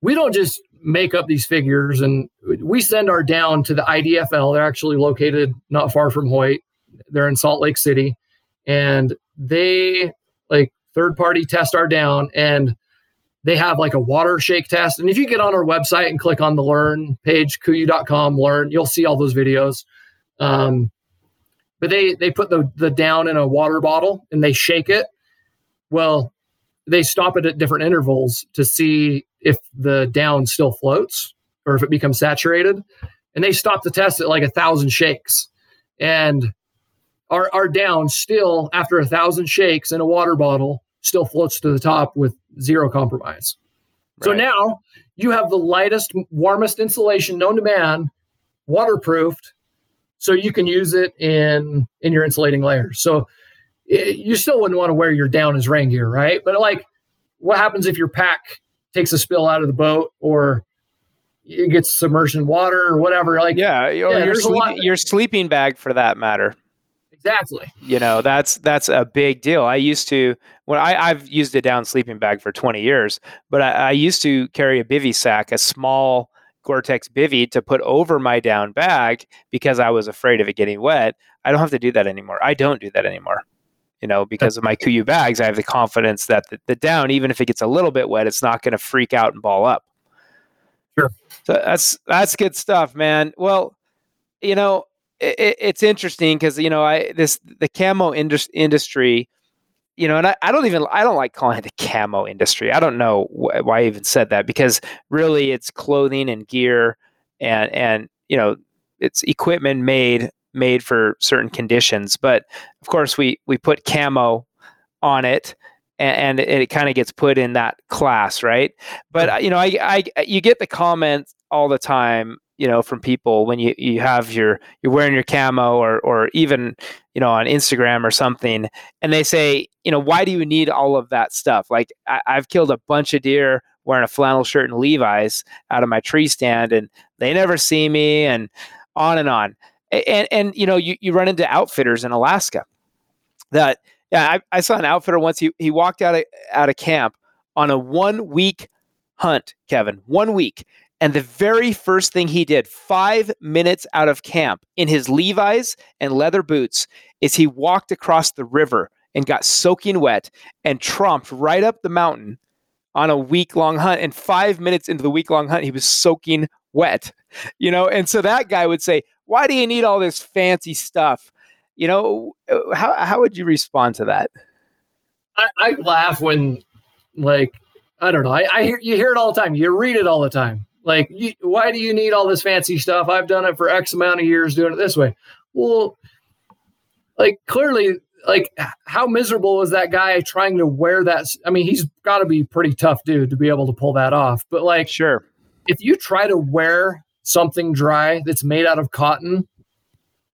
we don't just make up these figures, and we send our down to the IDFL. They're actually located not far from Hoyt. They're in Salt Lake City, and they like third party test our down, and they have like a water shake test. And if you get on our website and click on the learn page, KUIU.com, learn, you'll see all those videos. But they put the down in a water bottle and they shake it. Well, they stop it at different intervals to see if the down still floats or if it becomes saturated. And they stop the test at like 1,000 shakes. And our down still, after 1,000 shakes in a water bottle, still floats to the top with zero compromise. Right. So now you have the lightest, warmest insulation known to man, waterproofed, so you can use it in your insulating layers. So you still wouldn't want to wear your down as rain gear, right? But like, what happens if your pack takes a spill out of the boat, or it gets submerged in water, or whatever? Like, your sleeping bag, for that matter. Exactly. That's a big deal. I used to, I've used a down sleeping bag for 20 years, but I used to carry a bivy sack, a small Gore-Tex bivy to put over my down bag because I was afraid of it getting wet. I don't have to do that anymore. I don't do that anymore. you know, because of my KUIU bags, I have the confidence that the down, even if it gets a little bit wet, it's not going to freak out and ball up. Sure. So that's good stuff, man. Well, you know, it's interesting because, you know, the camo industry, you know, and I don't like calling it the camo industry. I don't know why I even said that, because really it's clothing and gear and you know, it's equipment made for certain conditions. But of course we put camo on it and it kind of gets put in that class. Right. But you know, you get the comments all the time, you know, from people when you're wearing your camo or even, you know, on Instagram or something. And they say, you know, why do you need all of that stuff? Like I've killed a bunch of deer wearing a flannel shirt and Levi's out of my tree stand and they never see me and on and on. And you know, you run into outfitters in Alaska that, yeah, I saw an outfitter once. He walked out of camp on a 1 week hunt, Kevin, 1 week. And the very first thing he did, 5 minutes out of camp in his Levi's and leather boots, is he walked across the river and got soaking wet and tromped right up the mountain on a week-long hunt. And 5 minutes into the week-long hunt, he was soaking wet, you know? And so that guy would say, why do you need all this fancy stuff? You know, how would you respond to that? I laugh when, like, I don't know. You hear it all the time. You read it all the time. Like, why do you need all this fancy stuff? I've done it for X amount of years doing it this way. Well, like, clearly, like, how miserable was that guy trying to wear that? I mean, he's got to be a pretty tough dude to be able to pull that off. But, like, sure, if you try to wear something dry that's made out of cotton,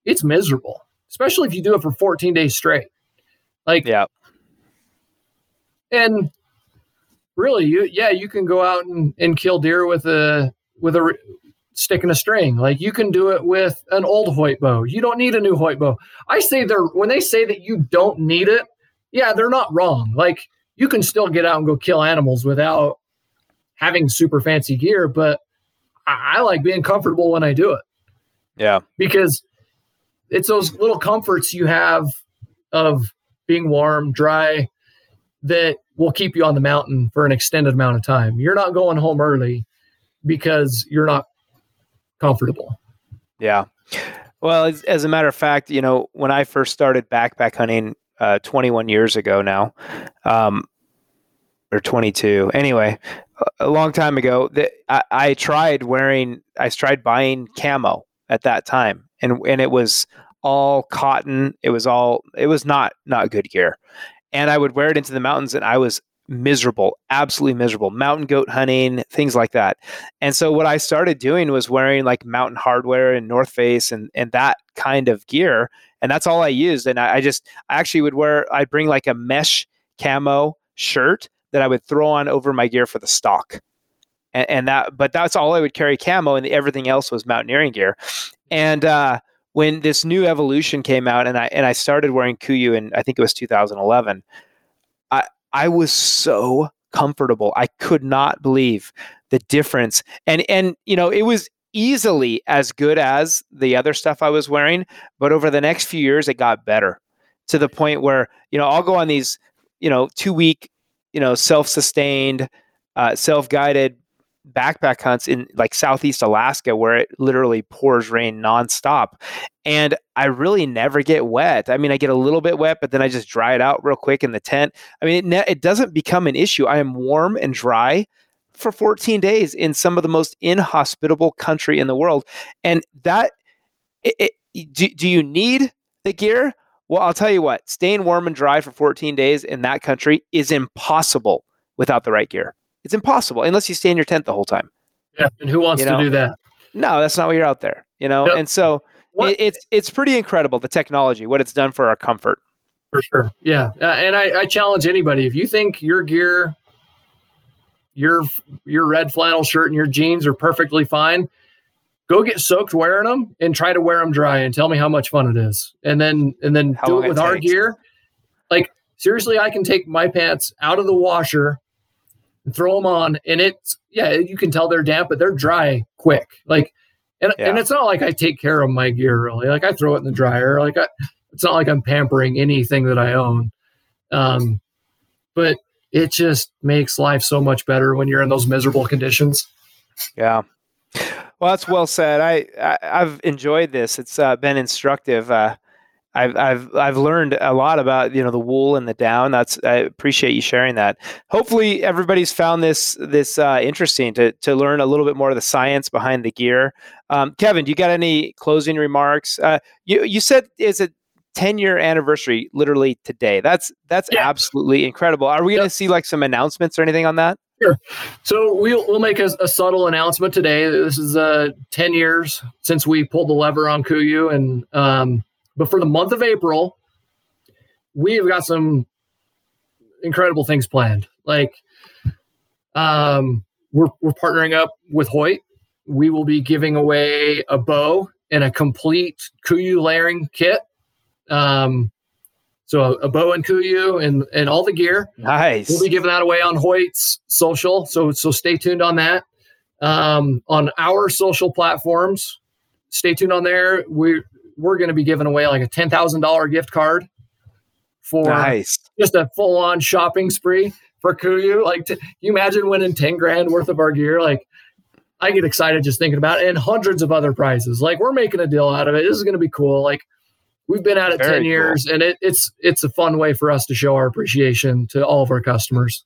it's miserable, especially if you do it for 14 days straight. Like, yeah. And really, you can go out and kill deer with a stick and a string. Like, you can do it with an old Hoyt bow. You don't need a new Hoyt bow. I say when they say that you don't need it, yeah, they're not wrong. Like, you can still get out and go kill animals without having super fancy gear, but I like being comfortable when I do it. Yeah. Because it's those little comforts you have of being warm, dry, that will keep you on the mountain for an extended amount of time. You're not going home early because you're not comfortable. Yeah. Well, as a matter of fact, you know, when I first started backpack hunting 21 years ago now, or 22. Anyway, a long time ago, I tried buying camo at that time, and it was all cotton. It was not good gear, and I would wear it into the mountains, and I was miserable, absolutely miserable. Mountain goat hunting, things like that. And so what I started doing was wearing like Mountain Hardwear and North Face and that kind of gear, and that's all I used. And I'd bring like a mesh camo shirt that I would throw on over my gear for the stock, but that's all I would carry camo, and everything else was mountaineering gear. And when this new evolution came out, and I started wearing KUIU, and I think it was 2011, I was so comfortable. I could not believe the difference, and you know, it was easily as good as the other stuff I was wearing. But over the next few years, it got better to the point where, you know, I'll go on these, you know, 2 week, you know, self-sustained, self-guided backpack hunts in like Southeast Alaska, where it literally pours rain nonstop. And I really never get wet. I mean, I get a little bit wet, but then I just dry it out real quick in the tent. I mean, it doesn't become an issue. I am warm and dry for 14 days in some of the most inhospitable country in the world. And that, do you need the gear? Well, I'll tell you what, staying warm and dry for 14 days in that country is impossible without the right gear. It's impossible unless you stay in your tent the whole time. Yeah, and who wants to do that? No, that's not why you're out there, you know? Yep. And so it's pretty incredible, the technology, what it's done for our comfort. For sure, yeah. And I challenge anybody, if you think your gear, your red flannel shirt and your jeans are perfectly fine, go get soaked wearing them and try to wear them dry and tell me how much fun it is. And then do it with our gear. Like, seriously, I can take my pants out of the washer and throw them on, and it's, yeah, you can tell they're damp, but they're dry quick. Like, and it's not like I take care of my gear really. Like, I throw it in the dryer. Like, it's not like I'm pampering anything that I own. But it just makes life so much better when you're in those miserable conditions. Yeah. Well, that's well said. I've enjoyed this. It's been instructive. I've learned a lot about, you know, the wool and the down. I appreciate you sharing that. Hopefully everybody's found this interesting to learn a little bit more of the science behind the gear. Kevin, do you got any closing remarks? You said it's a 10-year anniversary literally today. That's absolutely incredible. Are we going to see like some announcements or anything on that? Sure. So we'll make a subtle announcement today. This is 10 years since we pulled the lever on KUIU, and but for the month of April, we've got some incredible things planned. Like, we're partnering up with Hoyt. We will be giving away a bow and a complete KUIU layering kit. So a bow and KUIU and all the gear. Nice. We'll be giving that away on Hoyt's social. So stay tuned on that. On our social platforms, stay tuned on there. We're going to be giving away like a $10,000 gift card for just a full on shopping spree for KUIU. Like, you imagine winning 10 grand worth of our gear. Like, I get excited just thinking about it, and hundreds of other prizes. Like, we're making a deal out of it. This is going to be cool. Like, we've been at it Very 10 years cool. and it's a fun way for us to show our appreciation to all of our customers.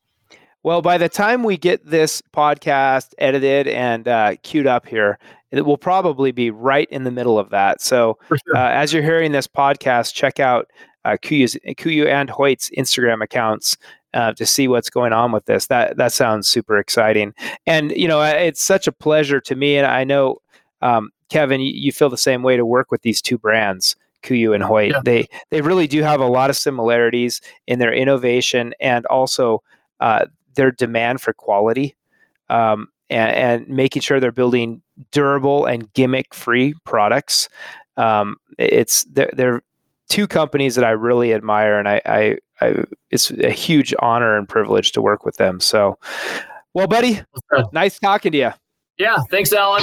Well, by the time we get this podcast edited and queued up here, it will probably be right in the middle of that. So as you're hearing this podcast, check out KUIU and Hoyt's Instagram accounts to see what's going on with this. That sounds super exciting. And, you know, it's such a pleasure to me. And I know, Kevin, you feel the same way to work with these two brands, KUIU and Hoyt. Yeah. They really do have a lot of similarities in their innovation and also their demand for quality. And making sure they're building durable and gimmick-free products. They're two companies that I really admire, and I it's a huge honor and privilege to work with them. So, well, buddy, nice talking to you. Yeah, thanks, Alan.